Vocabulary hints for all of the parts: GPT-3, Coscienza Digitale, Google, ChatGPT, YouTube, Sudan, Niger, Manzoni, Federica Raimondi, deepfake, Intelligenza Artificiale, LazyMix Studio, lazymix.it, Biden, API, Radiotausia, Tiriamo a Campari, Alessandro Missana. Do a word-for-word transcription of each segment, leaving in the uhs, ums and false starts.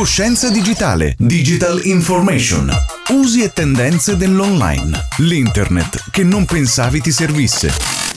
Coscienza Digitale, Digital Information, usi e tendenze dell'online, l'internet che non pensavi ti servisse,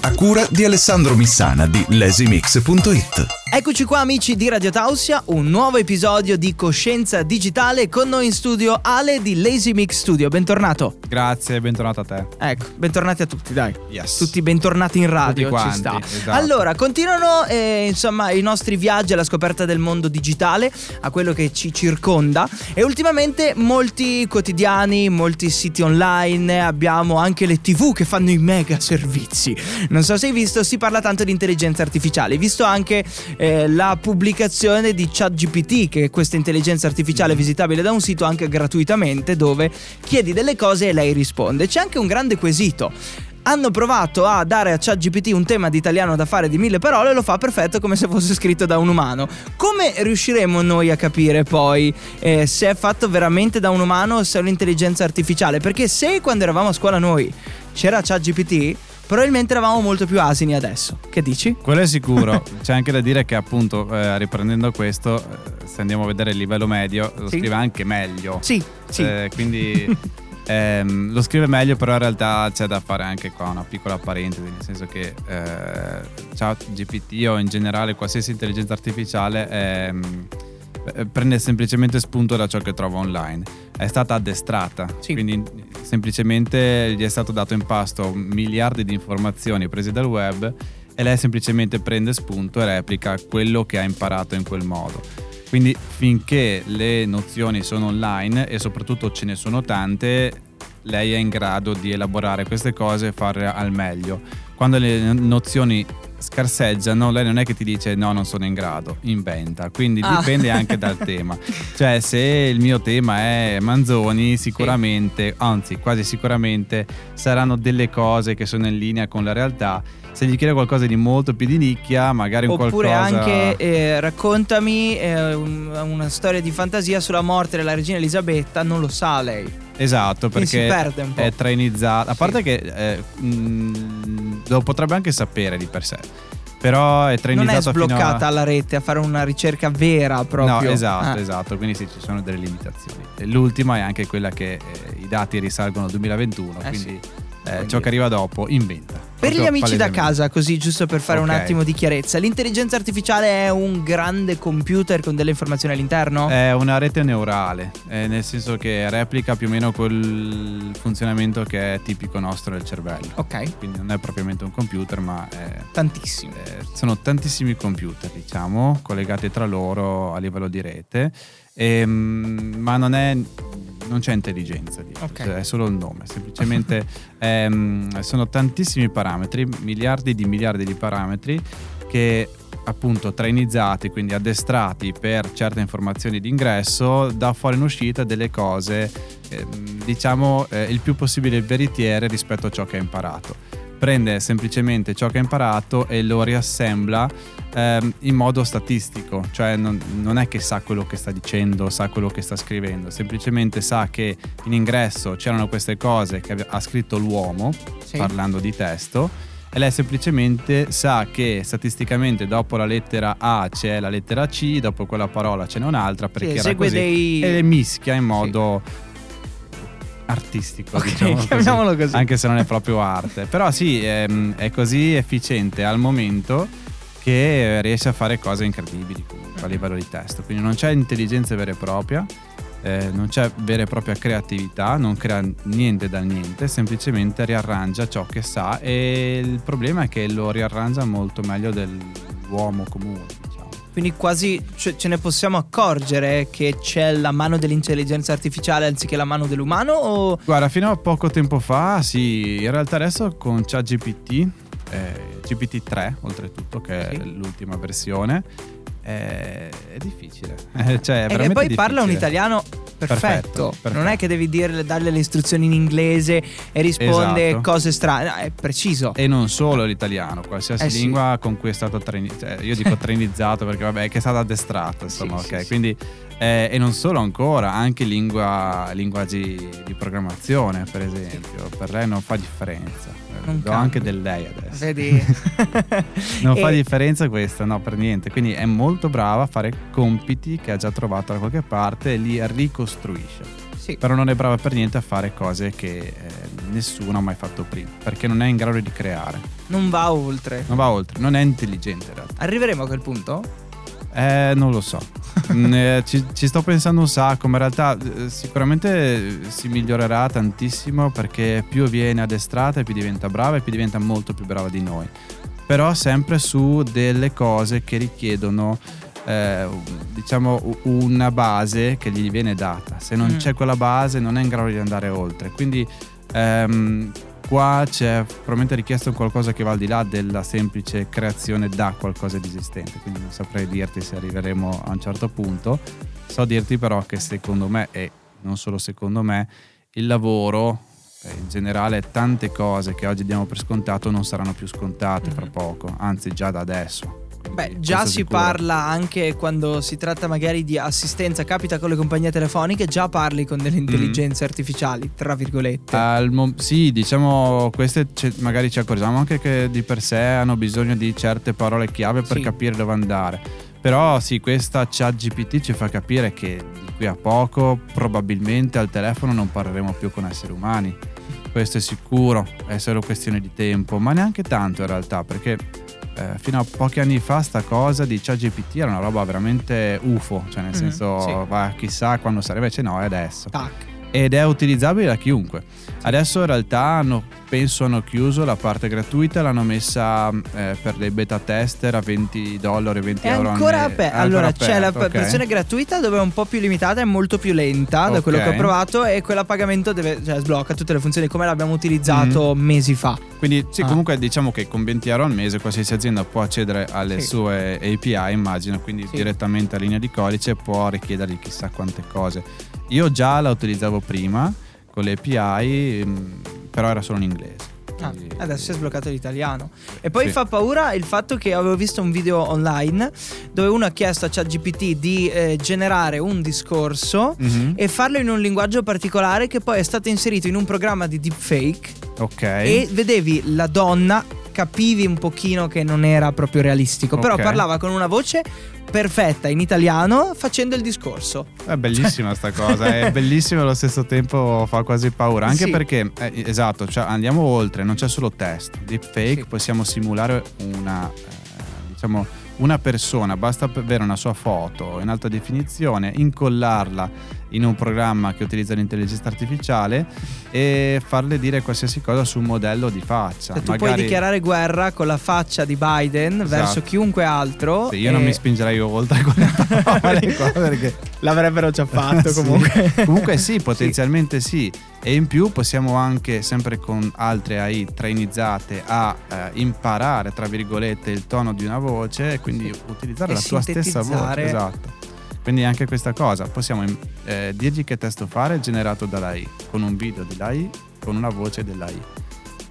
a cura di Alessandro Missana di lazymix punto it. Eccoci qua amici di Radiotausia, un nuovo episodio di Coscienza Digitale, con noi in studio Ale di LazyMix Studio, bentornato. Grazie, bentornato a te. Ecco, bentornati a tutti, dai. Yes. Tutti bentornati in radio, quanti, ci sta. Esatto. Allora, continuano eh, insomma i nostri viaggi alla scoperta del mondo digitale, a quello che ci circonda, e ultimamente molti quotidiani, molti siti online, abbiamo anche le tivù che fanno i mega servizi. Non so se hai visto, si parla tanto di intelligenza artificiale, hai visto anche Eh, la pubblicazione di ChatGPT, che è questa intelligenza artificiale visitabile da un sito anche gratuitamente, dove chiedi delle cose e lei risponde. C'è anche un grande quesito. Hanno provato a dare a ChatGPT un tema di italiano da fare di mille parole e lo fa perfetto, come se fosse scritto da un umano. Come riusciremo noi a capire poi eh, se è fatto veramente da un umano o se è un'intelligenza artificiale? Perché se quando eravamo a scuola noi c'era ChatGPT, probabilmente eravamo molto più asini adesso. Che dici? Quello è sicuro. C'è anche da dire che appunto eh, riprendendo questo, eh, se andiamo a vedere il livello medio, lo sì. scrive anche meglio. Sì, sì. Eh, quindi ehm, lo scrive meglio, però in realtà c'è da fare anche qua una piccola parentesi, nel senso che eh, ChatGPT o in generale qualsiasi intelligenza artificiale ehm, prende semplicemente spunto da ciò che trova online. È stata addestrata, sì. quindi semplicemente gli è stato dato in pasto miliardi di informazioni prese dal web e lei semplicemente prende spunto e replica quello che ha imparato in quel modo. Quindi finché le nozioni sono online, e soprattutto ce ne sono tante, lei è in grado di elaborare queste cose e farle al meglio. Quando le nozioni scarseggiano, lei non è che ti dice no, non sono in grado, inventa. Quindi ah. dipende anche dal tema. Cioè, se il mio tema è Manzoni, sicuramente, sì. anzi quasi sicuramente, saranno delle cose che sono in linea con la realtà. Se gli chiedo qualcosa di molto più di nicchia, magari un oppure qualcosa... anche eh, raccontami eh, una storia di fantasia sulla morte della regina Elisabetta, non lo sa lei. Esatto, perché si perde un po'. È trainizzata. A parte sì. che eh, mh, lo potrebbe anche sapere di per sé, però è trainizzata. Non è sbloccata a... alla rete a fare una ricerca vera proprio. No, esatto, ah. esatto. Quindi sì, ci sono delle limitazioni. L'ultima è anche quella che eh, i dati risalgono al duemilaventuno, eh, quindi, sì. eh, quindi ciò che arriva dopo inventa. Per gli amici da casa, così giusto per fare okay. un attimo di chiarezza, l'intelligenza artificiale è un grande computer con delle informazioni all'interno? È una rete neurale, eh, nel senso che replica più o meno quel funzionamento che è tipico nostro del cervello. Ok. Quindi non è propriamente un computer, ma è... Tantissimi. Eh, sono tantissimi computer, diciamo, collegati tra loro a livello di rete, e, ma non è... non c'è intelligenza dietro, okay. cioè è solo il nome, semplicemente ehm, sono tantissimi parametri, miliardi di miliardi di parametri che appunto trainizzati, quindi addestrati per certe informazioni di ingresso, da fuori in uscita delle cose ehm, diciamo eh, il più possibile veritiere rispetto a ciò che ha imparato. Prende semplicemente ciò che ha imparato e lo riassembla ehm, in modo statistico, cioè non, non è che sa quello che sta dicendo, sa quello che sta scrivendo, semplicemente sa che in ingresso c'erano queste cose che ha scritto l'uomo, sì. parlando di testo, e lei semplicemente sa che statisticamente dopo la lettera A c'è la lettera C, dopo quella parola ce n'è un'altra, perché sì, era così, dei... e le mischia in modo... Sì. artistico, okay, diciamo chiamiamolo così. così anche se non è proprio arte, però sì, è, è così efficiente al momento che riesce a fare cose incredibili a livello di testo. Quindi non c'è intelligenza vera e propria, eh, non c'è vera e propria creatività, non crea niente da niente, semplicemente riarrangia ciò che sa, e il problema è che lo riarrangia molto meglio dell'uomo comune. Quindi quasi ce ne possiamo accorgere che c'è la mano dell'intelligenza artificiale anziché la mano dell'umano? O... Guarda, fino a poco tempo fa sì, in realtà adesso con ChatGPT, eh, G P T tre oltretutto, che sì. è l'ultima versione, eh, è difficile. Eh, cioè, è veramente e poi difficile. Parla un italiano... Perfetto. Perfetto, perfetto, non è che devi dirle, darle le istruzioni in inglese e risponde esatto. cose strane, no, è preciso. E non solo l'italiano, qualsiasi eh lingua sì. con cui è stato trainizzato, io dico trainizzato perché vabbè, che è stata addestrata, insomma, sì, ok, sì, quindi sì. eh, e non solo ancora, anche lingua, linguaggi di programmazione, per esempio, sì. Per lei non fa differenza. Non Do cambia. Anche del lei adesso. Vedi? Non e... fa differenza questa, no, per niente. Quindi è molto brava a fare compiti che ha già trovato da qualche parte e li ricostruisce. Sì. Però non è brava per niente a fare cose che eh, nessuno ha mai fatto prima, perché non è in grado di creare. Non va oltre. Non va oltre, non è intelligente in realtà. Arriveremo a quel punto? Eh, non lo so. eh, ci, ci sto pensando un sacco, ma in realtà eh, sicuramente si migliorerà tantissimo, perché più viene addestrata e più diventa brava e più diventa molto più brava di noi. Però sempre su delle cose che richiedono Eh, diciamo una base che gli viene data. Se non mm. c'è quella base non è in grado di andare oltre, quindi ehm, qua c'è probabilmente richiesto qualcosa che va al di là della semplice creazione da qualcosa di esistente, quindi non saprei dirti se arriveremo a un certo punto. So dirti però che secondo me, e non solo secondo me, il lavoro in generale, tante cose che oggi diamo per scontato non saranno più scontate mm. fra poco, anzi già da adesso. Beh, già si parla anche quando si tratta magari di assistenza, capita con le compagnie telefoniche, già parli con delle intelligenze mm. artificiali, tra virgolette. Al mo- sì, diciamo, queste c- magari ci accorgiamo anche che di per sé hanno bisogno di certe parole chiave per sì. capire dove andare. Però sì, questa ChatGPT ci fa capire che di qui a poco probabilmente al telefono non parleremo più con esseri umani. Questo è sicuro, è solo questione di tempo, ma neanche tanto in realtà, perché... Eh, fino a pochi anni fa sta cosa di ChatGPT era una roba veramente U F O, cioè nel mm-hmm, senso sì. va chissà quando sarà, invece no, è adesso. Tac. Ed è utilizzabile da chiunque. Adesso in realtà hanno, penso hanno chiuso la parte gratuita, l'hanno messa eh, per dei beta tester a venti dollari, venti euro. Ancora aper- è ancora allora aperto. C'è la okay. versione gratuita dove è un po' più limitata, è molto più lenta okay. da quello che ho provato, e quella a pagamento deve, cioè, sblocca tutte le funzioni come l'abbiamo utilizzato mm. mesi fa. Quindi sì, ah. comunque diciamo che con venti euro al mese qualsiasi azienda può accedere alle sì. sue A P I, immagino, quindi sì. direttamente a linea di codice può richiedergli chissà quante cose. Io già la utilizzavo prima con le A P I, però era solo in inglese. Ah, adesso si è sbloccato l'italiano. E poi sì. fa paura il fatto che avevo visto un video online dove uno ha chiesto a ChatGPT di eh, generare un discorso mm-hmm. e farlo in un linguaggio particolare, che poi è stato inserito in un programma di deepfake. Ok. E vedevi la donna, capivi un pochino che non era proprio realistico, okay. però parlava con una voce perfetta in italiano facendo il discorso. È bellissima sta cosa, è bellissima e allo stesso tempo fa quasi paura, anche sì. perché eh, esatto, cioè andiamo oltre, non c'è solo testo, deepfake, sì. possiamo simulare una eh, diciamo una persona, basta avere una sua foto in alta definizione, incollarla in un programma che utilizza l'intelligenza artificiale e farle dire qualsiasi cosa su un modello di faccia. Cioè, tu magari... puoi dichiarare guerra con la faccia di Biden esatto. verso chiunque altro. Sì, io e... non mi spingerei oltre a quelle parole qua, perché l'avrebbero già fatto comunque. Sì. Comunque sì, potenzialmente sì. sì. E in più possiamo anche, sempre con altre A I trainizzate, a eh, imparare, tra virgolette, il tono di una voce, quindi sì. utilizzare e la tua stessa voce. Esatto. Quindi anche questa cosa, possiamo eh, dirgli che testo fare generato dall'A I, con un video dell'A I, con una voce dell'A I.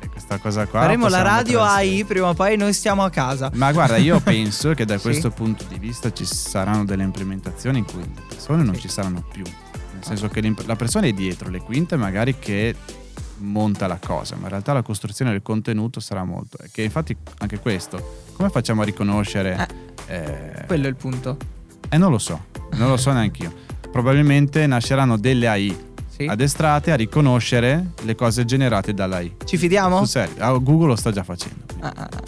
E questa cosa qua... Faremo la radio A I prima o poi, noi stiamo a casa. Ma guarda, io penso che da sì. questo punto di vista ci saranno delle implementazioni in cui le persone non sì. ci saranno più. Nel senso che la persona è dietro le quinte magari che monta la cosa, ma in realtà la costruzione del contenuto sarà molto... Che infatti anche questo, come facciamo a riconoscere... Eh, eh, quello è il punto. Eh non lo so. Non lo so neanche io. Probabilmente nasceranno delle A I sì. addestrate a riconoscere le cose generate dall'A I. Ci fidiamo? Serio, Google lo sta già facendo. Ah, ah, ah.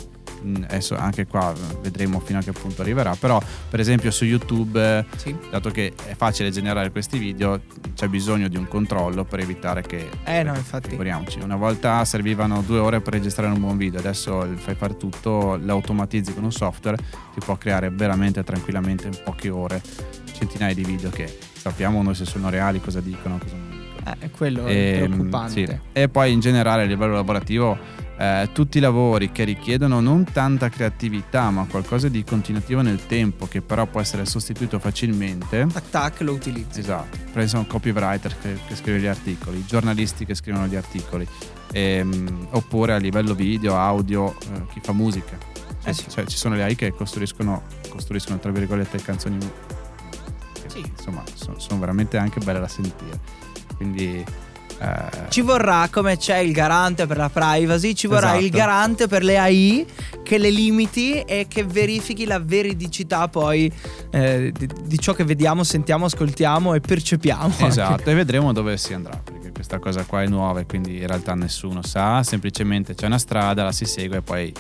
Adesso anche qua vedremo fino a che punto arriverà. Però per esempio su YouTube sì. dato che è facile generare questi video, c'è bisogno di un controllo per evitare che... Eh no, infatti. Figuriamoci. Una volta servivano due ore per registrare un buon video, adesso fai far tutto, l'automatizzi con un software, ti può creare veramente tranquillamente in poche ore centinaia di video che sappiamo noi se sono reali, cosa dicono, cosa non dicono. Eh, quello e, è preoccupante. Sì. E poi in generale a livello lavorativo eh, tutti i lavori che richiedono non tanta creatività ma qualcosa di continuativo nel tempo, che però può essere sostituito facilmente. Tac tac, lo utilizzi. Esatto. Penso a un copywriter che, che scrive gli articoli, i giornalisti che scrivono gli articoli, ehm, oppure a livello video, audio, eh, chi fa musica. Cioè, eh sì. cioè, ci sono le A I che costruiscono, costruiscono tra virgolette canzoni che sì. insomma sono, sono veramente anche belle da sentire. Quindi eh... ci vorrà, come c'è il garante per la privacy, ci vorrà esatto. il garante per le A I che le limiti e che verifichi la veridicità poi eh, di, di ciò che vediamo, sentiamo, ascoltiamo e percepiamo. Esatto, anche. E vedremo dove si andrà, perché questa cosa qua è nuova e quindi in realtà nessuno sa, semplicemente c'è una strada, la si segue e poi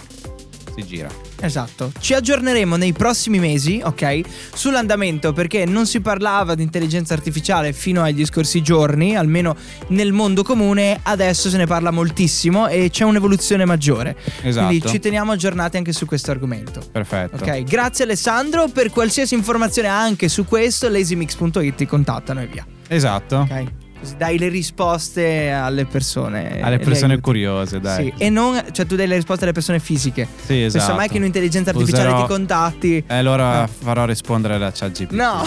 si gira. Esatto, ci aggiorneremo nei prossimi mesi, ok, sull'andamento, perché non si parlava di intelligenza artificiale fino agli scorsi giorni, almeno nel mondo comune. Adesso se ne parla moltissimo e c'è un'evoluzione maggiore. Esatto. Quindi ci teniamo aggiornati anche su questo argomento. Perfetto. Ok, grazie Alessandro. Per qualsiasi informazione anche su questo, lazymix punto it ti contattano e via. Esatto. Ok, dai le risposte alle persone alle persone curiose, dai. Sì. E non, cioè tu dai le risposte alle persone fisiche. Sì, esatto. Penso mai che un'intelligenza artificiale Userò... ti contatti e allora eh. farò rispondere alla ChatGPT. No.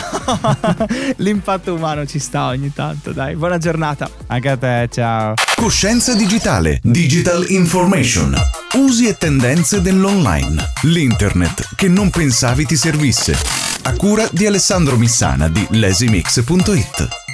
L'impatto umano ci sta ogni tanto, dai. Buona giornata anche a te, ciao. Coscienza digitale, digital information, usi e tendenze dell'online, l'internet che non pensavi ti servisse, a cura di Alessandro Missana di lazymix punto it.